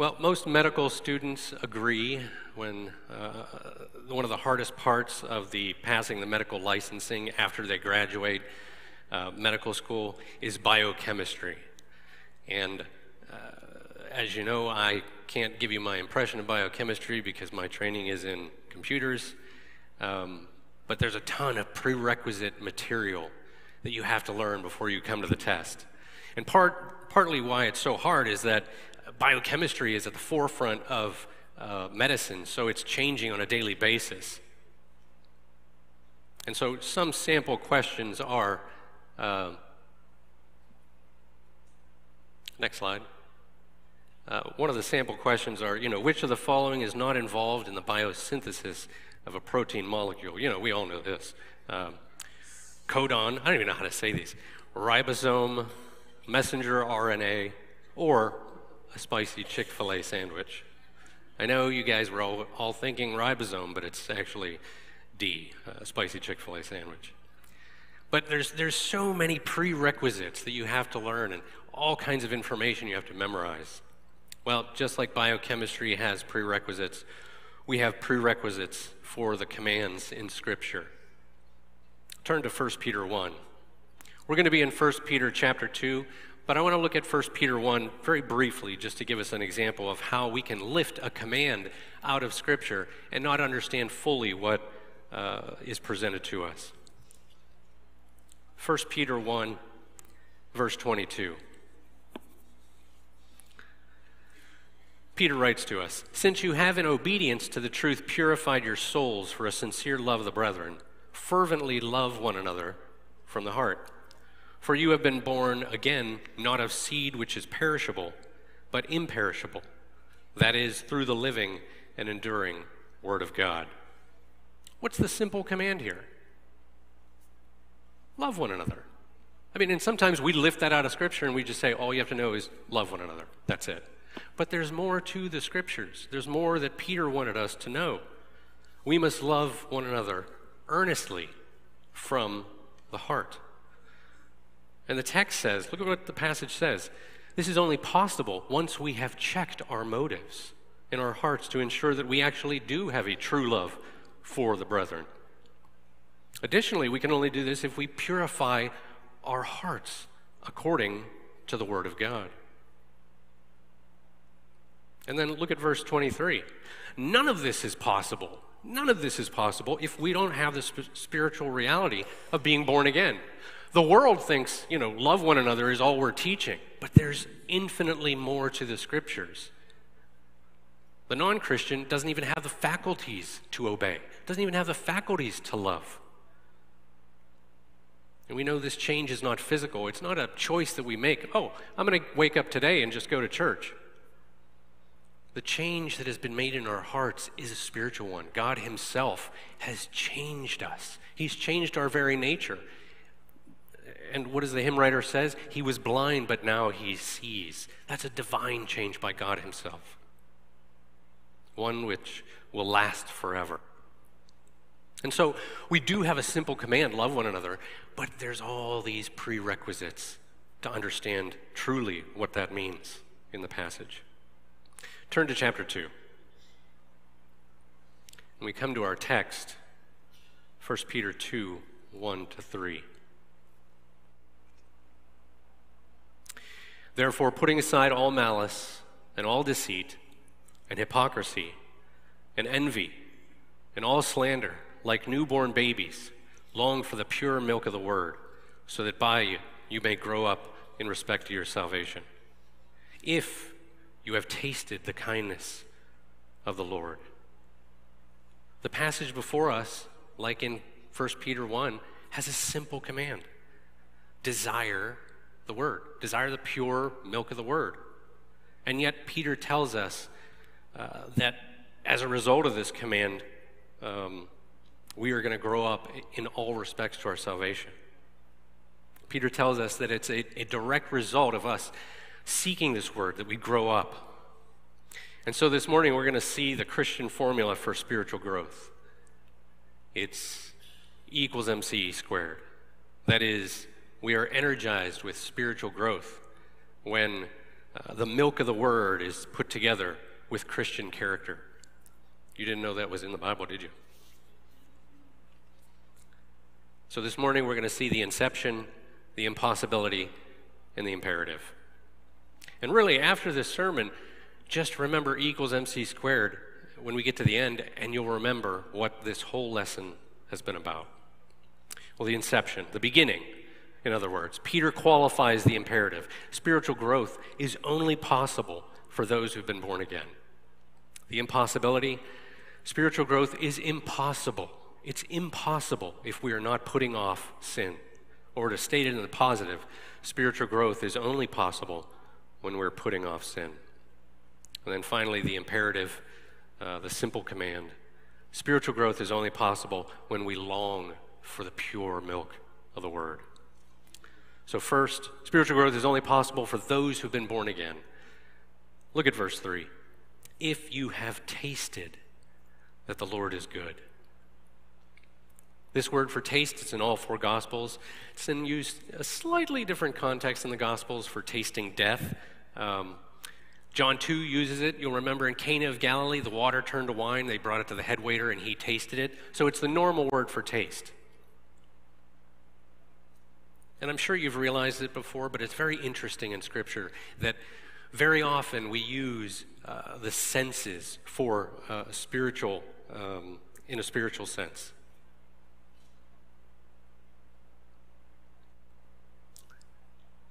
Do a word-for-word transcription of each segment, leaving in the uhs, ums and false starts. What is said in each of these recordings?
Well, most medical students agree when uh, one of the hardest parts of the passing the medical licensing after they graduate uh, medical school is biochemistry. And uh, as you know, I can't give you my impression of biochemistry because my training is in computers, um, but there's a ton of prerequisite material that you have to learn before you come to the test. And part, partly why it's so hard is that biochemistry is at the forefront of uh, medicine, so it's changing on a daily basis. And so some sample questions are, uh, next slide. Uh, one of the sample questions are, you know, which of the following is not involved in the biosynthesis of a protein molecule? You know, we all know this. Um, codon, I don't even know how to say these, ribosome, messenger R N A, or a spicy Chick-fil-A sandwich. I know you guys were all, all thinking ribosome, but it's actually D, a spicy Chick-fil-A sandwich. But there's, there's so many prerequisites that you have to learn and all kinds of information you have to memorize. Well, just like biochemistry has prerequisites, we have prerequisites for the commands in Scripture. Turn to First Peter one. We're going to be in First Peter chapter two. But I want to look at First Peter one very briefly just to give us an example of how we can lift a command out of Scripture and not understand fully what uh, is presented to us. First Peter one, verse twenty-two. Peter writes to us, "Since you have in obedience to the truth purified your souls for a sincere love of the brethren, fervently love one another from the heart. For you have been born again, not of seed which is perishable, but imperishable, that is, through the living and enduring Word of God." What's the simple command here? Love one another. I mean, and sometimes we lift that out of Scripture and we just say, all you have to know is love one another. That's it. But there's more to the Scriptures. There's more that Peter wanted us to know. We must love one another earnestly from the heart. And the text says, look at what the passage says, this is only possible once we have checked our motives in our hearts to ensure that we actually do have a true love for the brethren. Additionally, we can only do this if we purify our hearts according to the Word of God. And then look at verse twenty-three. None of this is possible. None of this is possible if we don't have the sp- spiritual reality of being born again. The world thinks, you know, love one another is all we're teaching, but there's infinitely more to the Scriptures. The non-Christian doesn't even have the faculties to obey, doesn't even have the faculties to love. And we know this change is not physical. It's not a choice that we make. Oh, I'm going to wake up today and just go to church. The change that has been made in our hearts is a spiritual one. God Himself has changed us. He's changed our very nature. And what does the hymn writer says? He was blind, but now he sees. That's a divine change by God Himself, one which will last forever. And so we do have a simple command, love one another, but there's all these prerequisites to understand truly what that means in the passage. Turn to chapter two. And we come to our text, First Peter two, one to three. "Therefore, putting aside all malice and all deceit and hypocrisy and envy and all slander, like newborn babies, long for the pure milk of the Word, so that by you you may grow up in respect to your salvation. If you have tasted the kindness of the Lord." The passage before us, like in First Peter one, has a simple command. Desire the Word. Desire the pure milk of the Word. And yet Peter tells us uh, that as a result of this command, um, we are going to grow up in all respects to our salvation. Peter tells us that it's a, a direct result of us seeking this Word, that we grow up. And so this morning we're going to see the Christian formula for spiritual growth. It's E equals M C squared. That is, we are energized with spiritual growth when Uh, the milk of the word is put together with Christian character. You didn't know that was in the Bible, did you? So this morning we're going to see the inception, the impossibility, and the imperative. And really, after this sermon, just remember E equals M C squared when we get to the end, and you'll remember what this whole lesson has been about. Well, the inception, the beginning, in other words. Peter qualifies the imperative. Spiritual growth is only possible for those who've been born again. The impossibility, spiritual growth is impossible. It's impossible if we are not putting off sin. Or to state it in the positive, spiritual growth is only possible when we're putting off sin. And then finally, the imperative, uh, the simple command. Spiritual growth is only possible when we long for the pure milk of the word. So first, spiritual growth is only possible for those who've been born again. Look at verse three. If you have tasted that the Lord is good. This word for taste, it's in all four Gospels. It's in use a slightly different context in the Gospels for tasting death. Um, John two uses it. You'll remember in Cana of Galilee, the water turned to wine. They brought it to the head waiter, and he tasted it. So it's the normal word for taste. And I'm sure you've realized it before, but it's very interesting in Scripture that very often we use uh, the senses for uh, spiritual, um, in a spiritual sense.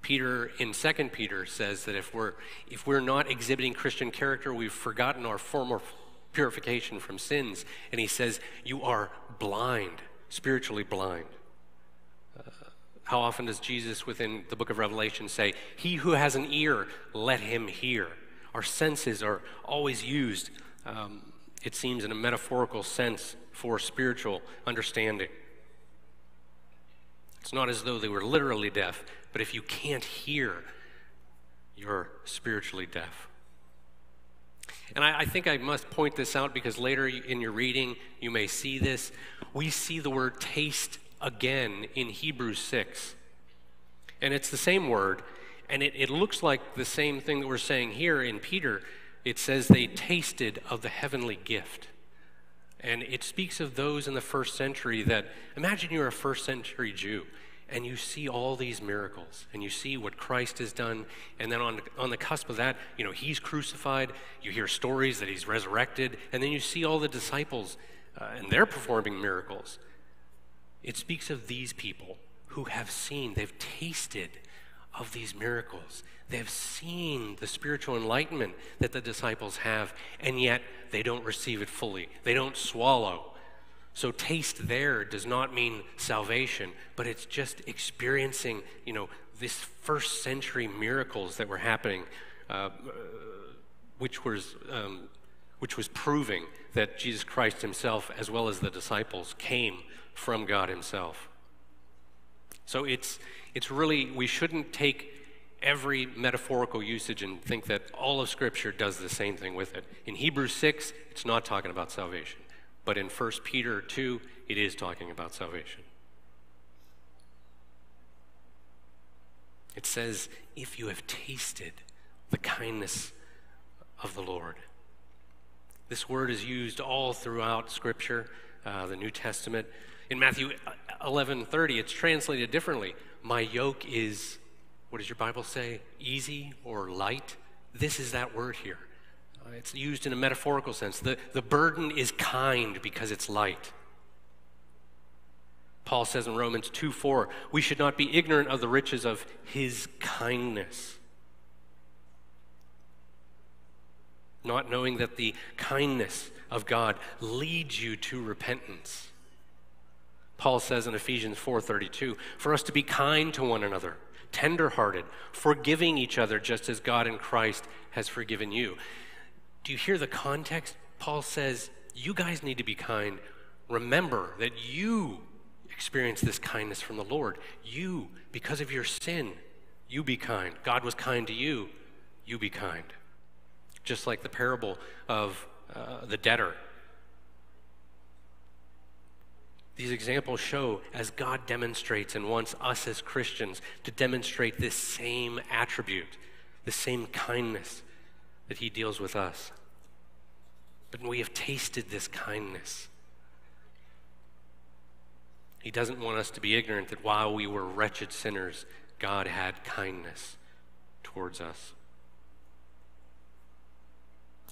Peter in Second Peter says that if we're, if we're not exhibiting Christian character, we've forgotten our former purification from sins. And he says, you are blind, spiritually blind. Uh, how often does Jesus within the book of Revelation say, he who has an ear, let him hear. Our senses are always used, um, it seems, in a metaphorical sense for spiritual understanding. It's not as though they were literally deaf, but if you can't hear, you're spiritually deaf. And I, I think I must point this out because later in your reading, you may see this. We see the word taste again in Hebrews six. And it's the same word, and it, it looks like the same thing that we're saying here in Peter. It says they tasted of the heavenly gift. And it speaks of those in the first century that, imagine you're a first century Jew, and you see all these miracles, and you see what Christ has done, and then on, on the cusp of that, you know, he's crucified, you hear stories that he's resurrected, and then you see all the disciples, uh, and they're performing miracles. It speaks of these people who have seen, they've tasted of these miracles. They've seen the spiritual enlightenment that the disciples have, and yet they don't receive it fully. They don't swallow. So taste there does not mean salvation, but it's just experiencing, you know, this first century miracles that were happening, uh, which was, um, which was proving that Jesus Christ himself, as well as the disciples, came from God himself. So it's, it's really, we shouldn't take every metaphorical usage and think that all of Scripture does the same thing with it. In Hebrews six, it's not talking about salvation. But in First Peter two, it is talking about salvation. It says, if you have tasted the kindness of the Lord. This word is used all throughout Scripture, uh, the New Testament. In Matthew eleven thirty, it's translated differently. My yoke is, what does your Bible say? Easy or light? This is that word here. Uh, it's used in a metaphorical sense. The, the burden is kind because it's light. Paul says in Romans two four, we should not be ignorant of the riches of his kindness. Not knowing that the kindness of God leads you to repentance. Paul says in Ephesians four thirty-two, for us to be kind to one another, tenderhearted, forgiving each other just as God in Christ has forgiven you. Do you hear the context? Paul says, you guys need to be kind. Remember that you experienced this kindness from the Lord. You, because of your sin, you be kind. God was kind to you, you be kind. Just like the parable of uh, the debtor. These examples show as God demonstrates and wants us as Christians to demonstrate this same attribute the same kindness that he deals with us. But we have tasted this kindness. He doesn't want us to be ignorant that while we were wretched sinners, God had kindness towards us.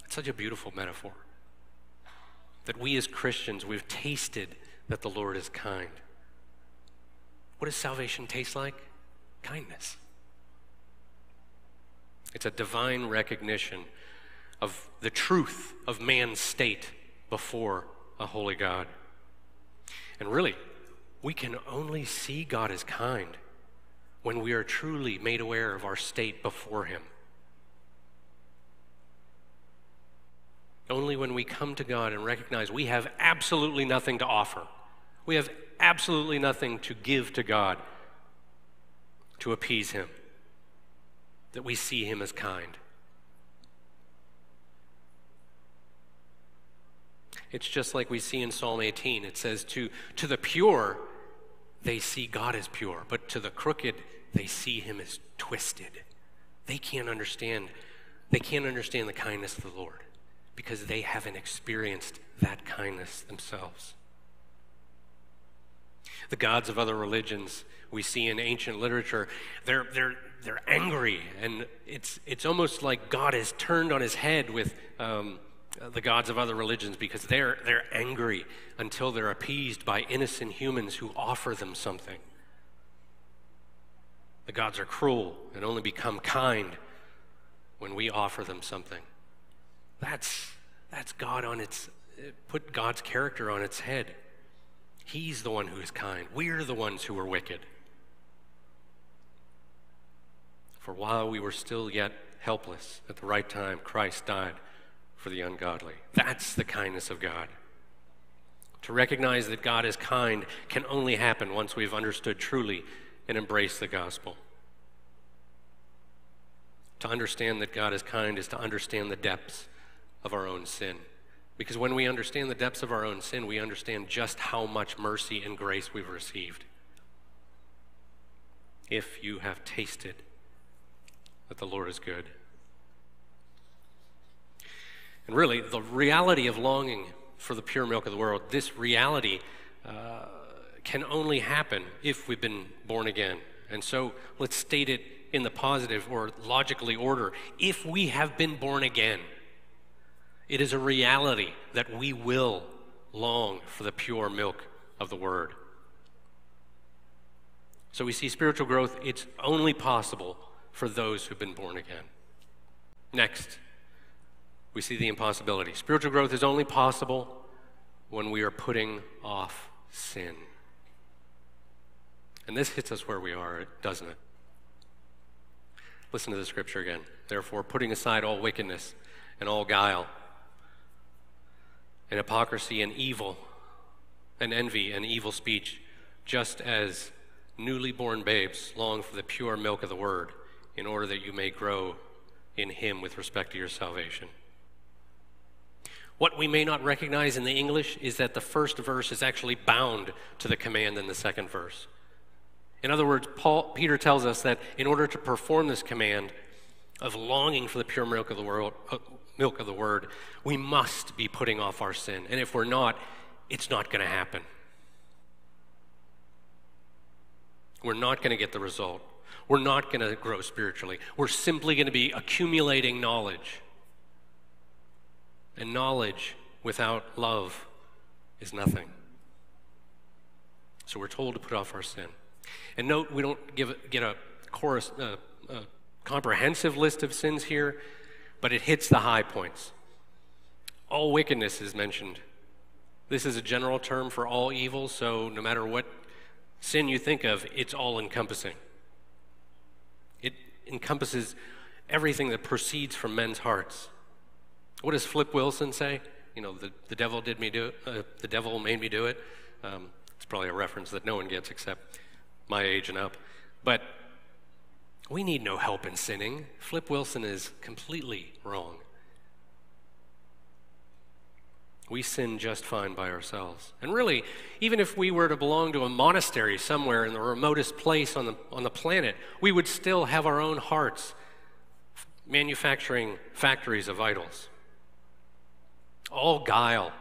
It's such a beautiful metaphor that we as Christians, we've tasted that the Lord is kind. What does salvation taste like? Kindness. It's a divine recognition of the truth of man's state before a holy God. And really, we can only see God as kind when we are truly made aware of our state before him. Only when we come to God and recognize we have absolutely nothing to offer. We have absolutely nothing to give to God to appease him, that we see him as kind. It's just like we see in Psalm eighteen. It says, to, to the pure, they see God as pure, but to the crooked, they see him as twisted. They can't understand, they can't understand the kindness of the Lord because they haven't experienced that kindness themselves. The gods of other religions we see in ancient literature, they're, they're, they're angry, and it's, it's almost like God has turned on his head with um, the gods of other religions, because they're, they're angry until they're appeased by innocent humans who offer them something. The gods are cruel and only become kind when we offer them something. That's, that's God on its, put God's character on its head. He's the one who is kind. We're the ones who are wicked. For while we were still yet helpless, at the right time, Christ died for the ungodly. That's the kindness of God. To recognize that God is kind can only happen once we've understood truly and embraced the gospel. To understand that God is kind is to understand the depths of our own sin. Because when we understand the depths of our own sin, we understand just how much mercy and grace we've received. If you have tasted that the Lord is good. And really, the reality of longing for the pure milk of the world, this reality uh, can only happen if we've been born again. And so let's state it in the positive or logically order. If we have been born again, it is a reality that we will long for the pure milk of the Word. So we see spiritual growth, it's only possible for those who've been born again. Next, we see the impossibility. Spiritual growth is only possible when we are putting off sin. And this hits us where we are, doesn't it? Listen to the scripture again. Therefore, putting aside all wickedness and all guile, and hypocrisy and evil and envy and evil speech, just as newly born babes long for the pure milk of the word, in order that you may grow in him with respect to your salvation. What we may not recognize in the English is that the first verse is actually bound to the command in the second verse. In other words, Paul, Peter tells us that in order to perform this command of longing for the pure milk of the world, uh, milk of the word, we must be putting off our sin. And if we're not, it's not going to happen. We're not going to get the result. We're not going to grow spiritually. We're simply going to be accumulating knowledge. And knowledge without love is nothing. So we're told to put off our sin. And note, we don't give get a, chorus, uh, a comprehensive list of sins here, but it hits the high points. All wickedness is mentioned. This is a general term for all evil, so no matter what sin you think of, it's all-encompassing. It encompasses everything that proceeds from men's hearts. What does Flip Wilson say? You know, the, the devil did me do it, uh, the devil made me do it. Um, it's probably a reference that no one gets except my age and up. But we need no help in sinning. Flip Wilson is completely wrong. We sin just fine by ourselves. And really, even if we were to belong to a monastery somewhere in the remotest place on the, on the planet, we would still have our own hearts manufacturing factories of idols. All guile.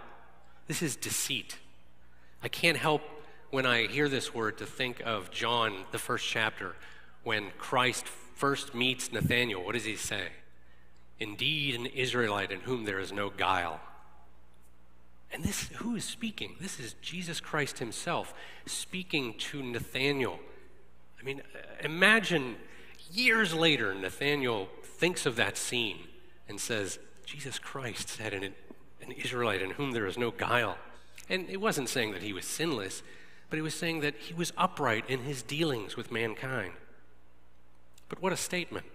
This is deceit. I can't help when I hear this word to think of John, the first chapter, when Christ first meets Nathanael. What does he say? Indeed, an Israelite in whom there is no guile. And this, who is speaking? This is Jesus Christ himself speaking to Nathanael. I mean, imagine years later, Nathanael thinks of that scene and says, Jesus Christ said an, an Israelite in whom there is no guile. And it wasn't saying that he was sinless, but it was saying that he was upright in his dealings with mankind. But what a statement.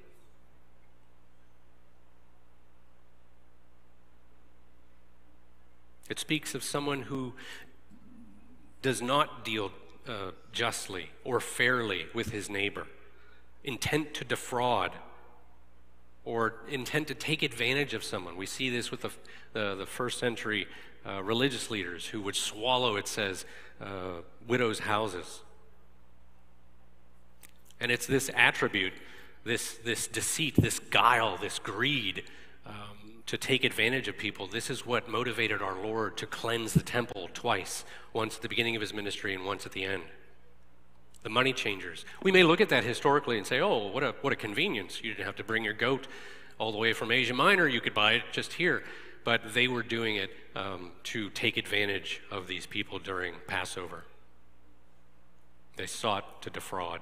It speaks of someone who does not deal uh, justly or fairly with his neighbor, intent to defraud or intent to take advantage of someone. We see this with the, uh, the first century uh, religious leaders who would swallow, it says, uh, widows' houses. And it's this attribute, this, this deceit, this guile, this greed, um, to take advantage of people. This is what motivated our Lord to cleanse the temple twice, once at the beginning of his ministry and once at the end. The money changers. We may look at that historically and say, oh, what a, what a convenience. You didn't have to bring your goat all the way from Asia Minor. You could buy it just here. But they were doing it um, to take advantage of these people during Passover. They sought to defraud.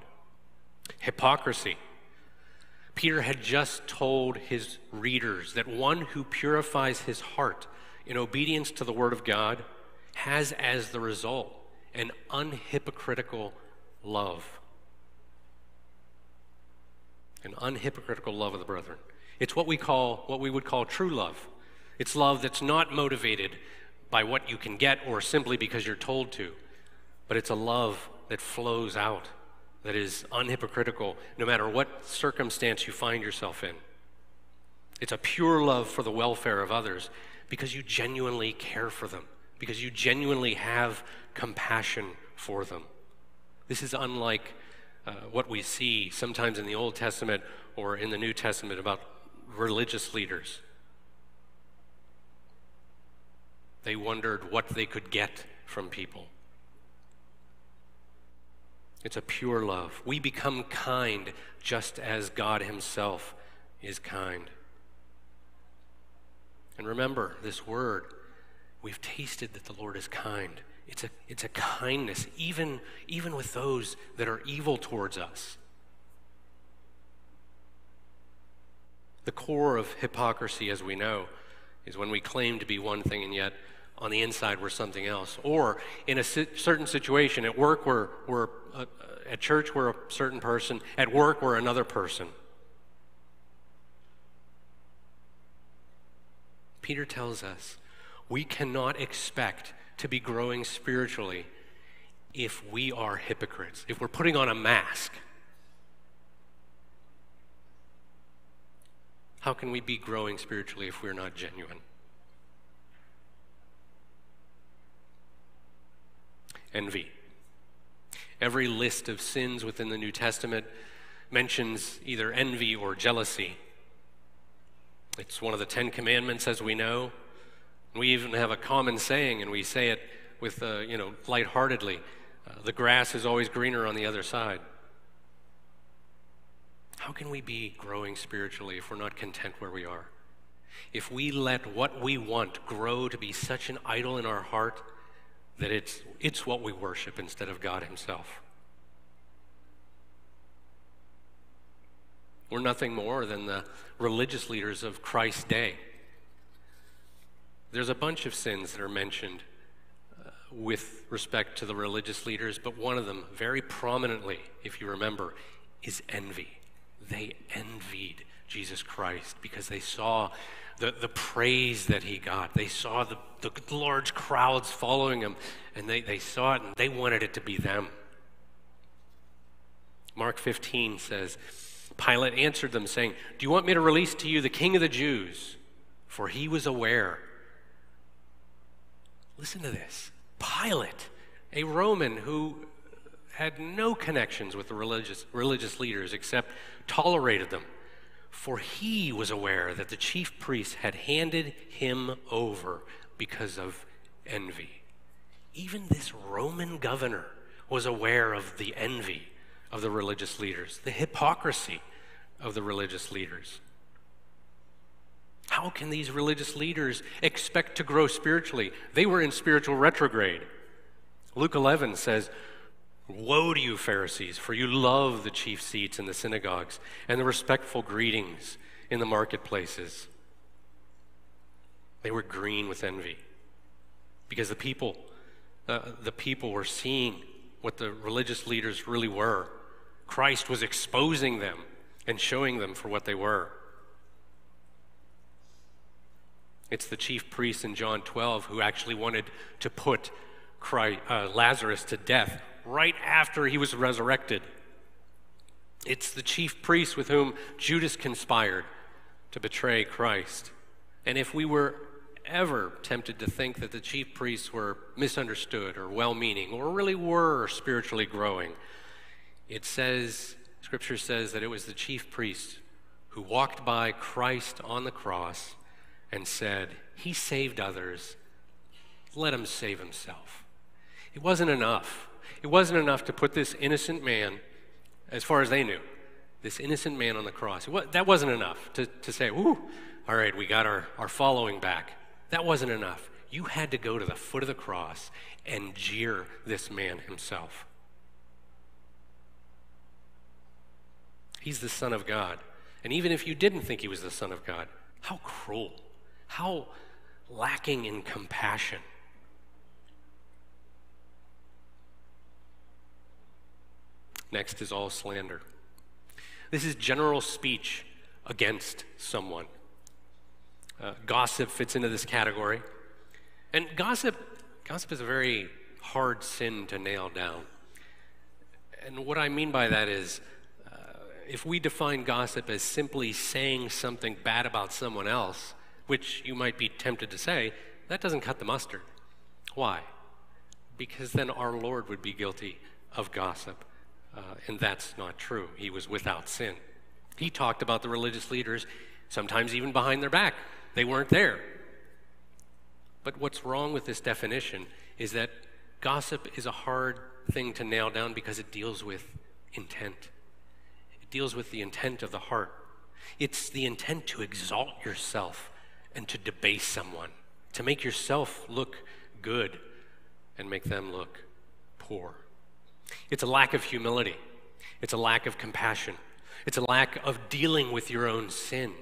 Hypocrisy. Peter had just told his readers that one who purifies his heart in obedience to the Word of God has as the result an unhypocritical love. An unhypocritical love of the brethren. It's what we call, what we would call true love. It's love that's not motivated by what you can get or simply because you're told to, but it's a love that flows out, that is unhypocritical no matter what circumstance you find yourself in. It's a pure love for the welfare of others because you genuinely care for them, because you genuinely have compassion for them. This is unlike uh, what we see sometimes in the Old Testament or in the New Testament about religious leaders. They wondered what they could get from people. It's a pure love. We become kind just as God himself is kind. And remember this word, we've tasted that the Lord is kind. It's a, it's a kindness, even, even with those that are evil towards us. The core of hypocrisy, as we know, is when we claim to be one thing and yet on the inside we're something else. Or in a si- certain situation, at work we're, we're uh, at church we're a certain person, at work we're another person. Peter tells us we cannot expect to be growing spiritually if we are hypocrites, if we're putting on a mask. How can we be growing spiritually if we're not genuine? Envy. Every list of sins within the New Testament mentions either envy or jealousy. It's one of the Ten Commandments, as we know. We even have a common saying, and we say it with, uh, you know, lightheartedly. Uh, the grass is always greener on the other side. How can we be growing spiritually if we're not content where we are? If we let what we want grow to be such an idol in our heart that it's, it's what we worship instead of God himself. We're nothing more than the religious leaders of Christ's day. There's a bunch of sins that are mentioned uh, with respect to the religious leaders, but one of them, very prominently, if you remember, is envy. They envied Jesus Christ because they saw the, the praise that he got. They saw the, the large crowds following him, and they, they saw it, and they wanted it to be them. Mark fifteen says, Pilate answered them, saying, do you want me to release to you the King of the Jews? For he was aware. Listen to this. Pilate, a Roman who had no connections with the religious, religious leaders except tolerated them, For he was aware that the chief priests had handed him over because of envy. Even this Roman governor was aware of the envy of the religious leaders, the hypocrisy of the religious leaders. How can these religious leaders expect to grow spiritually? They were in spiritual retrograde. Luke eleven says, "Woe to you, Pharisees, for you love the chief seats in the synagogues and the respectful greetings in the marketplaces." They were green with envy because the people, uh, the people were seeing what the religious leaders really were. Christ was exposing them and showing them for what they were. It's the chief priests in John twelve who actually wanted to put Christ, uh, Lazarus to death right after he was resurrected. It's the chief priests with whom Judas conspired to betray Christ. And if we were ever tempted to think that the chief priests were misunderstood or well-meaning or really were spiritually growing, it says, Scripture says that it was the chief priests who walked by Christ on the cross and said, "He saved others, let him save himself." It wasn't enough. It wasn't enough to put this innocent man, as far as they knew, this innocent man on the cross. That wasn't enough to, to say, "Ooh, all right, we got our, our following back." That wasn't enough. You had to go to the foot of the cross and jeer this man himself. He's the Son of God. And even if you didn't think he was the Son of God, how cruel, how lacking in compassion. Next is all slander. This is general speech against someone. Uh, gossip fits into this category. And gossip, gossip is a very hard sin to nail down. And what I mean by that is, uh, if we define gossip as simply saying something bad about someone else, which you might be tempted to say, that doesn't cut the mustard. Why? Because then our Lord would be guilty of gossip. Uh, and that's not true. He was without sin. He talked about the religious leaders, sometimes even behind their back. They weren't there. But what's wrong with this definition is that gossip is a hard thing to nail down because it deals with intent. It deals with the intent of the heart. It's the intent to exalt yourself and to debase someone, to make yourself look good and make them look poor. It's a lack of humility. It's a lack of compassion. It's a lack of dealing with your own sin.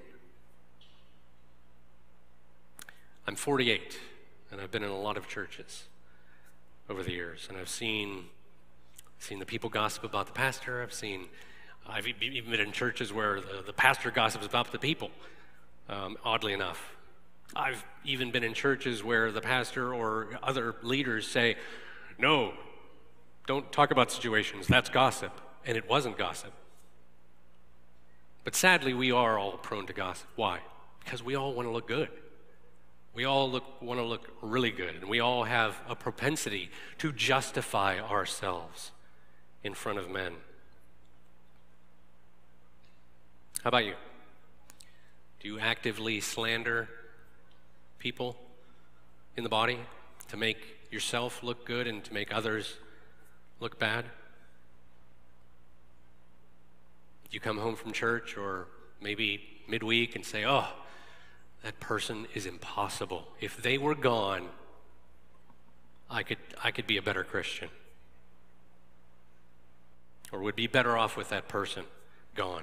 I'm forty-eight, and I've been in a lot of churches over the years, and I've seen, seen the people gossip about the pastor. I've seen, I've even been in churches where the, the pastor gossips about the people, um, oddly enough. I've even been in churches where the pastor or other leaders say, "No, don't talk about situations, that's gossip," and it wasn't gossip. But sadly, we are all prone to gossip. Why? Because we all want to look good. We all look, want to look really good, and we all have a propensity to justify ourselves in front of men. How about you? Do you actively slander people in the body to make yourself look good and to make others look bad? You come home from church or maybe midweek and say, "Oh, that person is impossible. If they were gone, I could, I could be a better Christian, or would be better off with that person gone."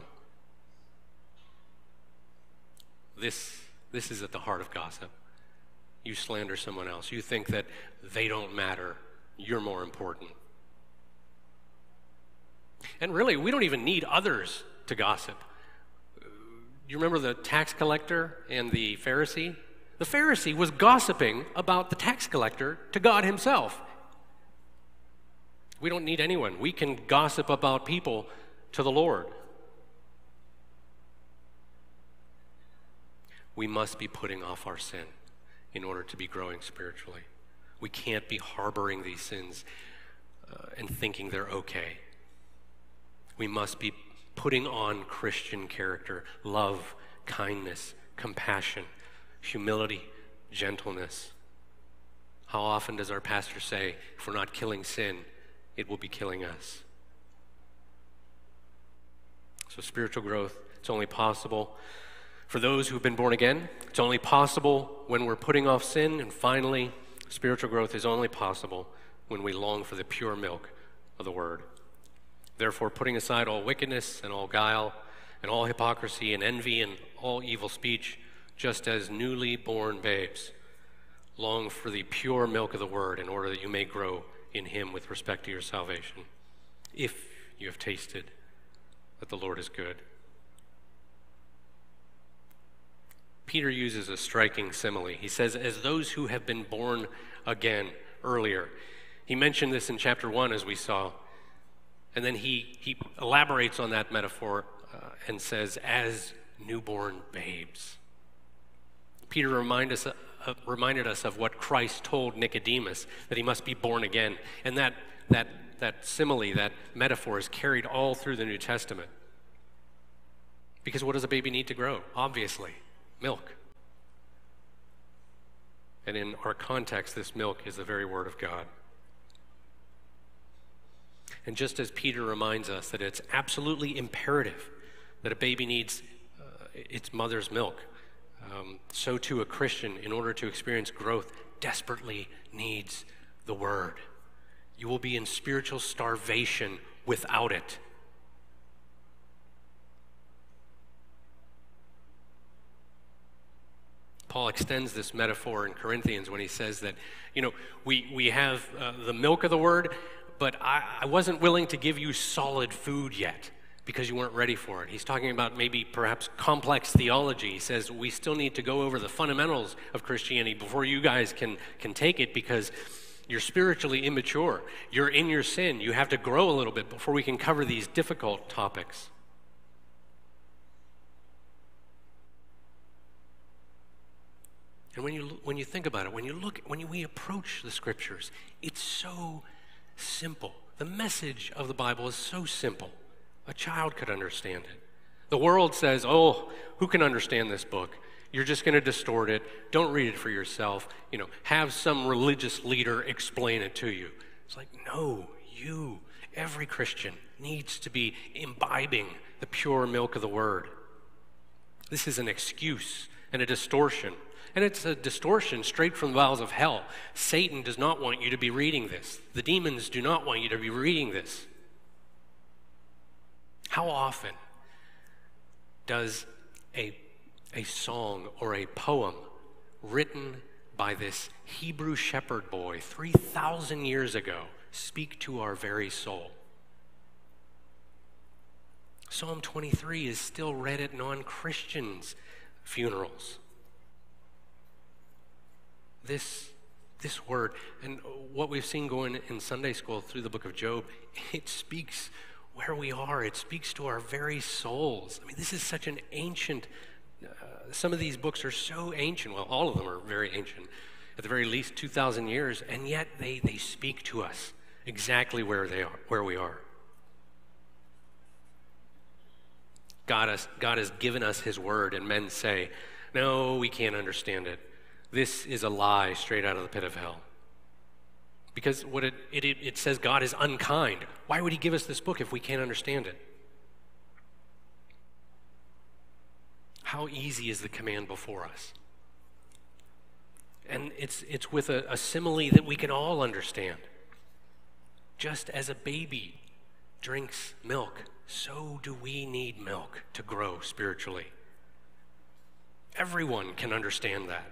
This, this is at the heart of gossip. You slander someone else. You think that they don't matter. You're more important. And really, we don't even need others to gossip. You remember the tax collector and the Pharisee? The Pharisee was gossiping about the tax collector to God himself. We don't need anyone. We can gossip about people to the Lord. We must be putting off our sin in order to be growing spiritually. We can't be harboring these sins uh, and thinking they're okay. We must be putting on Christian character, love, kindness, compassion, humility, gentleness. How often does our pastor say, if we're not killing sin, it will be killing us? So spiritual growth, it's only possible for those who've been born again. It's only possible when we're putting off sin. And finally, spiritual growth is only possible when we long for the pure milk of the Word. Therefore, putting aside all wickedness and all guile and all hypocrisy and envy and all evil speech, just as newly born babes, long for the pure milk of the Word in order that you may grow in Him with respect to your salvation, if you have tasted that the Lord is good. Peter uses a striking simile. He says, as those who have been born again earlier. He mentioned this in chapter one, as we saw, and then he, he elaborates on that metaphor uh, and says, as newborn babes. Peter remind us, uh, uh, reminded us of what Christ told Nicodemus, that he must be born again. And that, that, that simile, that metaphor is carried all through the New Testament. Because what does a baby need to grow? Obviously, milk. And in our context, this milk is the very Word of God. And just as Peter reminds us that it's absolutely imperative that a baby needs uh, its mother's milk, um, so too a Christian, in order to experience growth, desperately needs the Word. You will be in spiritual starvation without it. Paul extends this metaphor in Corinthians when he says that, you know, we, we have uh, the milk of the Word, but I, I wasn't willing to give you solid food yet because you weren't ready for it. He's talking about maybe perhaps complex theology. He says we still need to go over the fundamentals of Christianity before you guys can, can take it because you're spiritually immature. You're in your sin. You have to grow a little bit before we can cover these difficult topics. And when you, when you think about it, when you look, when you, we approach the Scriptures, it's so simple. The message of the Bible is so simple. A child could understand it. The world says, oh, who can understand this book? You're just going to distort it. Don't read it for yourself. You know, have some religious leader explain it to you. It's like, no, you, every Christian, needs to be imbibing the pure milk of the Word. This is an excuse and a distortion. And it's a distortion straight from the bowels of hell. Satan does not want you to be reading this. The demons do not want you to be reading this. How often does a, a song or a poem written by this Hebrew shepherd boy three thousand years ago speak to our very soul? Psalm twenty-three is still read at non-Christians' funerals. This, this word, and what we've seen going in Sunday school through the book of Job, it speaks where we are. It speaks to our very souls. I mean, this is such an ancient, uh, some of these books are so ancient. Well, all of them are very ancient, at the very least two thousand years, and yet they, they speak to us exactly where they are, where we are. God has, God has given us His Word, and men say, no, we can't understand it. This is a lie straight out of the pit of hell. Because what it, it, it says God is unkind. Why would He give us this book if we can't understand it? How easy is the command before us? And it's, it's with a, a simile that we can all understand. Just as a baby drinks milk, so do we need milk to grow spiritually. Everyone can understand that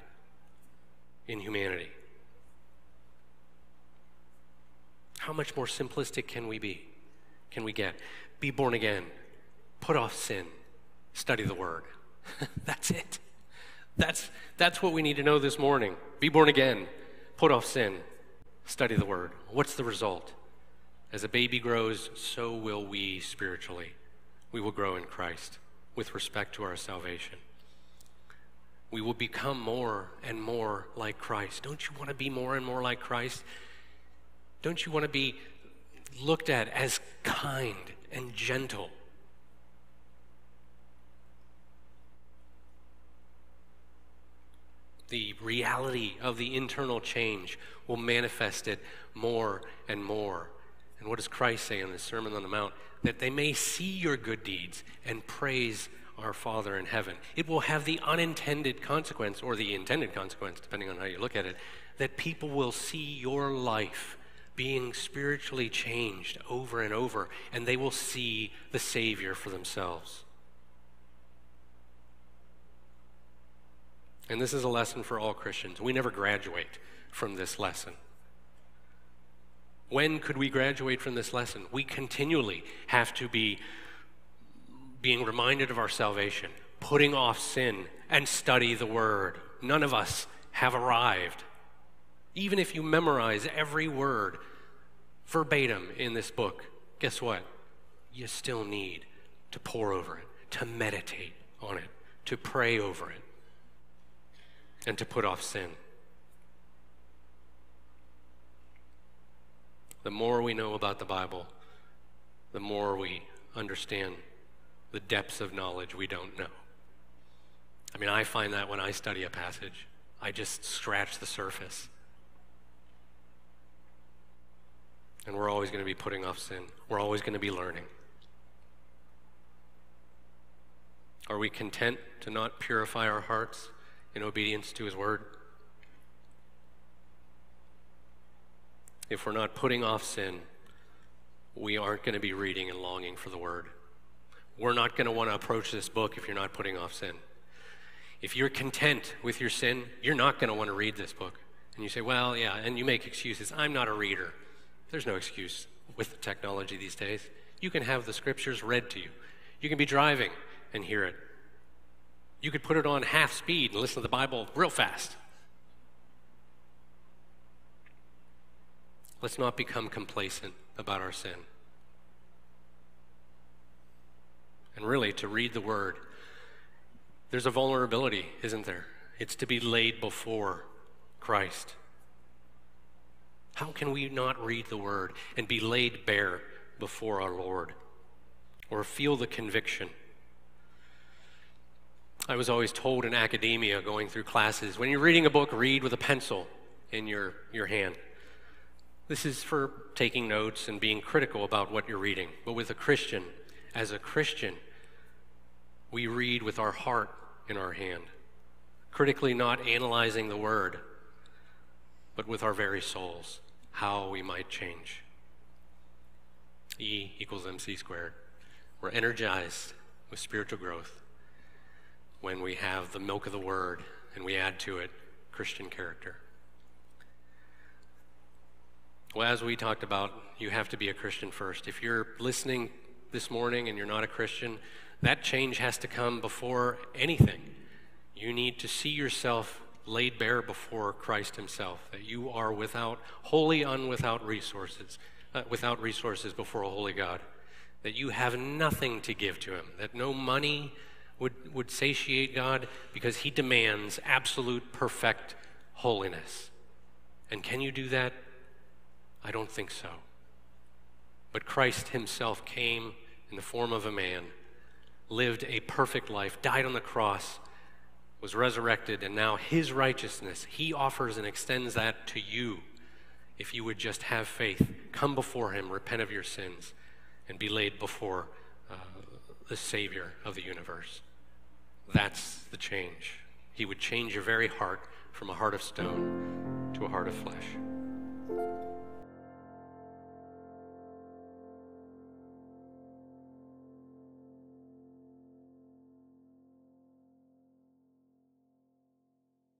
in humanity. How much more simplistic can we be? Can we get? Be born again. Put off sin. Study the Word. That's it. That's, that's what we need to know this morning. Be born again. Put off sin. Study the Word. What's the result? As a baby grows, so will we spiritually. We will grow in Christ with respect to our salvation. We will become more and more like Christ. Don't you want to be more and more like Christ? Don't you want to be looked at as kind and gentle the reality of the internal change will manifest it more and more. And what does Christ say in the Sermon on the Mount? That they may see your good deeds and praise our Father in heaven. It will have the unintended consequence, or the intended consequence, depending on how you look at it, that people will see your life being spiritually changed over and over, and they will see the Savior for themselves. And this is a lesson for all Christians. We never graduate from this lesson. When could we graduate from this lesson? We continually have to be being reminded of our salvation, putting off sin, and study the Word. None of us have arrived. Even if you memorize every word verbatim in this book, guess what? You still need to pore over it, to meditate on it, to pray over it, and to put off sin. The more we know about the Bible, the more we understand the depths of knowledge we don't know. I mean, I find that when I study a passage, I just scratch the surface. And we're always going to be putting off sin. We're always going to be learning. Are we content to not purify our hearts in obedience to His Word? If we're not putting off sin, we aren't going to be reading and longing for the Word. We're not going to want to approach this book if you're not putting off sin. If you're content with your sin, you're not going to want to read this book. And you say, well, yeah, and you make excuses. I'm not a reader. There's no excuse with the technology these days. You can have the scriptures read to you. You can be driving and hear it. You could put it on half speed and listen to the Bible real fast. Let's not become complacent about our sin. And really, to read the Word, there's a vulnerability, isn't there? It's to be laid before Christ. How can we not read the Word and be laid bare before our Lord, or feel the conviction? I was always told in academia, going through classes, when you're reading a book, read with a pencil in your, your hand. This is for taking notes and being critical about what you're reading. But with a Christian, as a Christian, we read with our heart in our hand, critically not analyzing the Word, but with our very souls, how we might change. E equals M C squared. We're energized with spiritual growth when we have the milk of the Word and we add to it Christian character. Well, as we talked about, you have to be a Christian first. If you're listening this morning and you're not a Christian, that change has to come before anything. You need to see yourself laid bare before Christ Himself, that you are without, wholly unwithout resources, uh, without resources before a holy God, that you have nothing to give to Him, that no money would, would satiate God, because He demands absolute, perfect holiness. And can you do that? I don't think so. But Christ Himself came in the form of a man, lived a perfect life, died on the cross, was resurrected, and now His righteousness, He offers and extends that to you if you would just have faith, come before Him, repent of your sins, and be laid before uh, the Savior of the universe. That's the change. He would change your very heart from a heart of stone to a heart of flesh.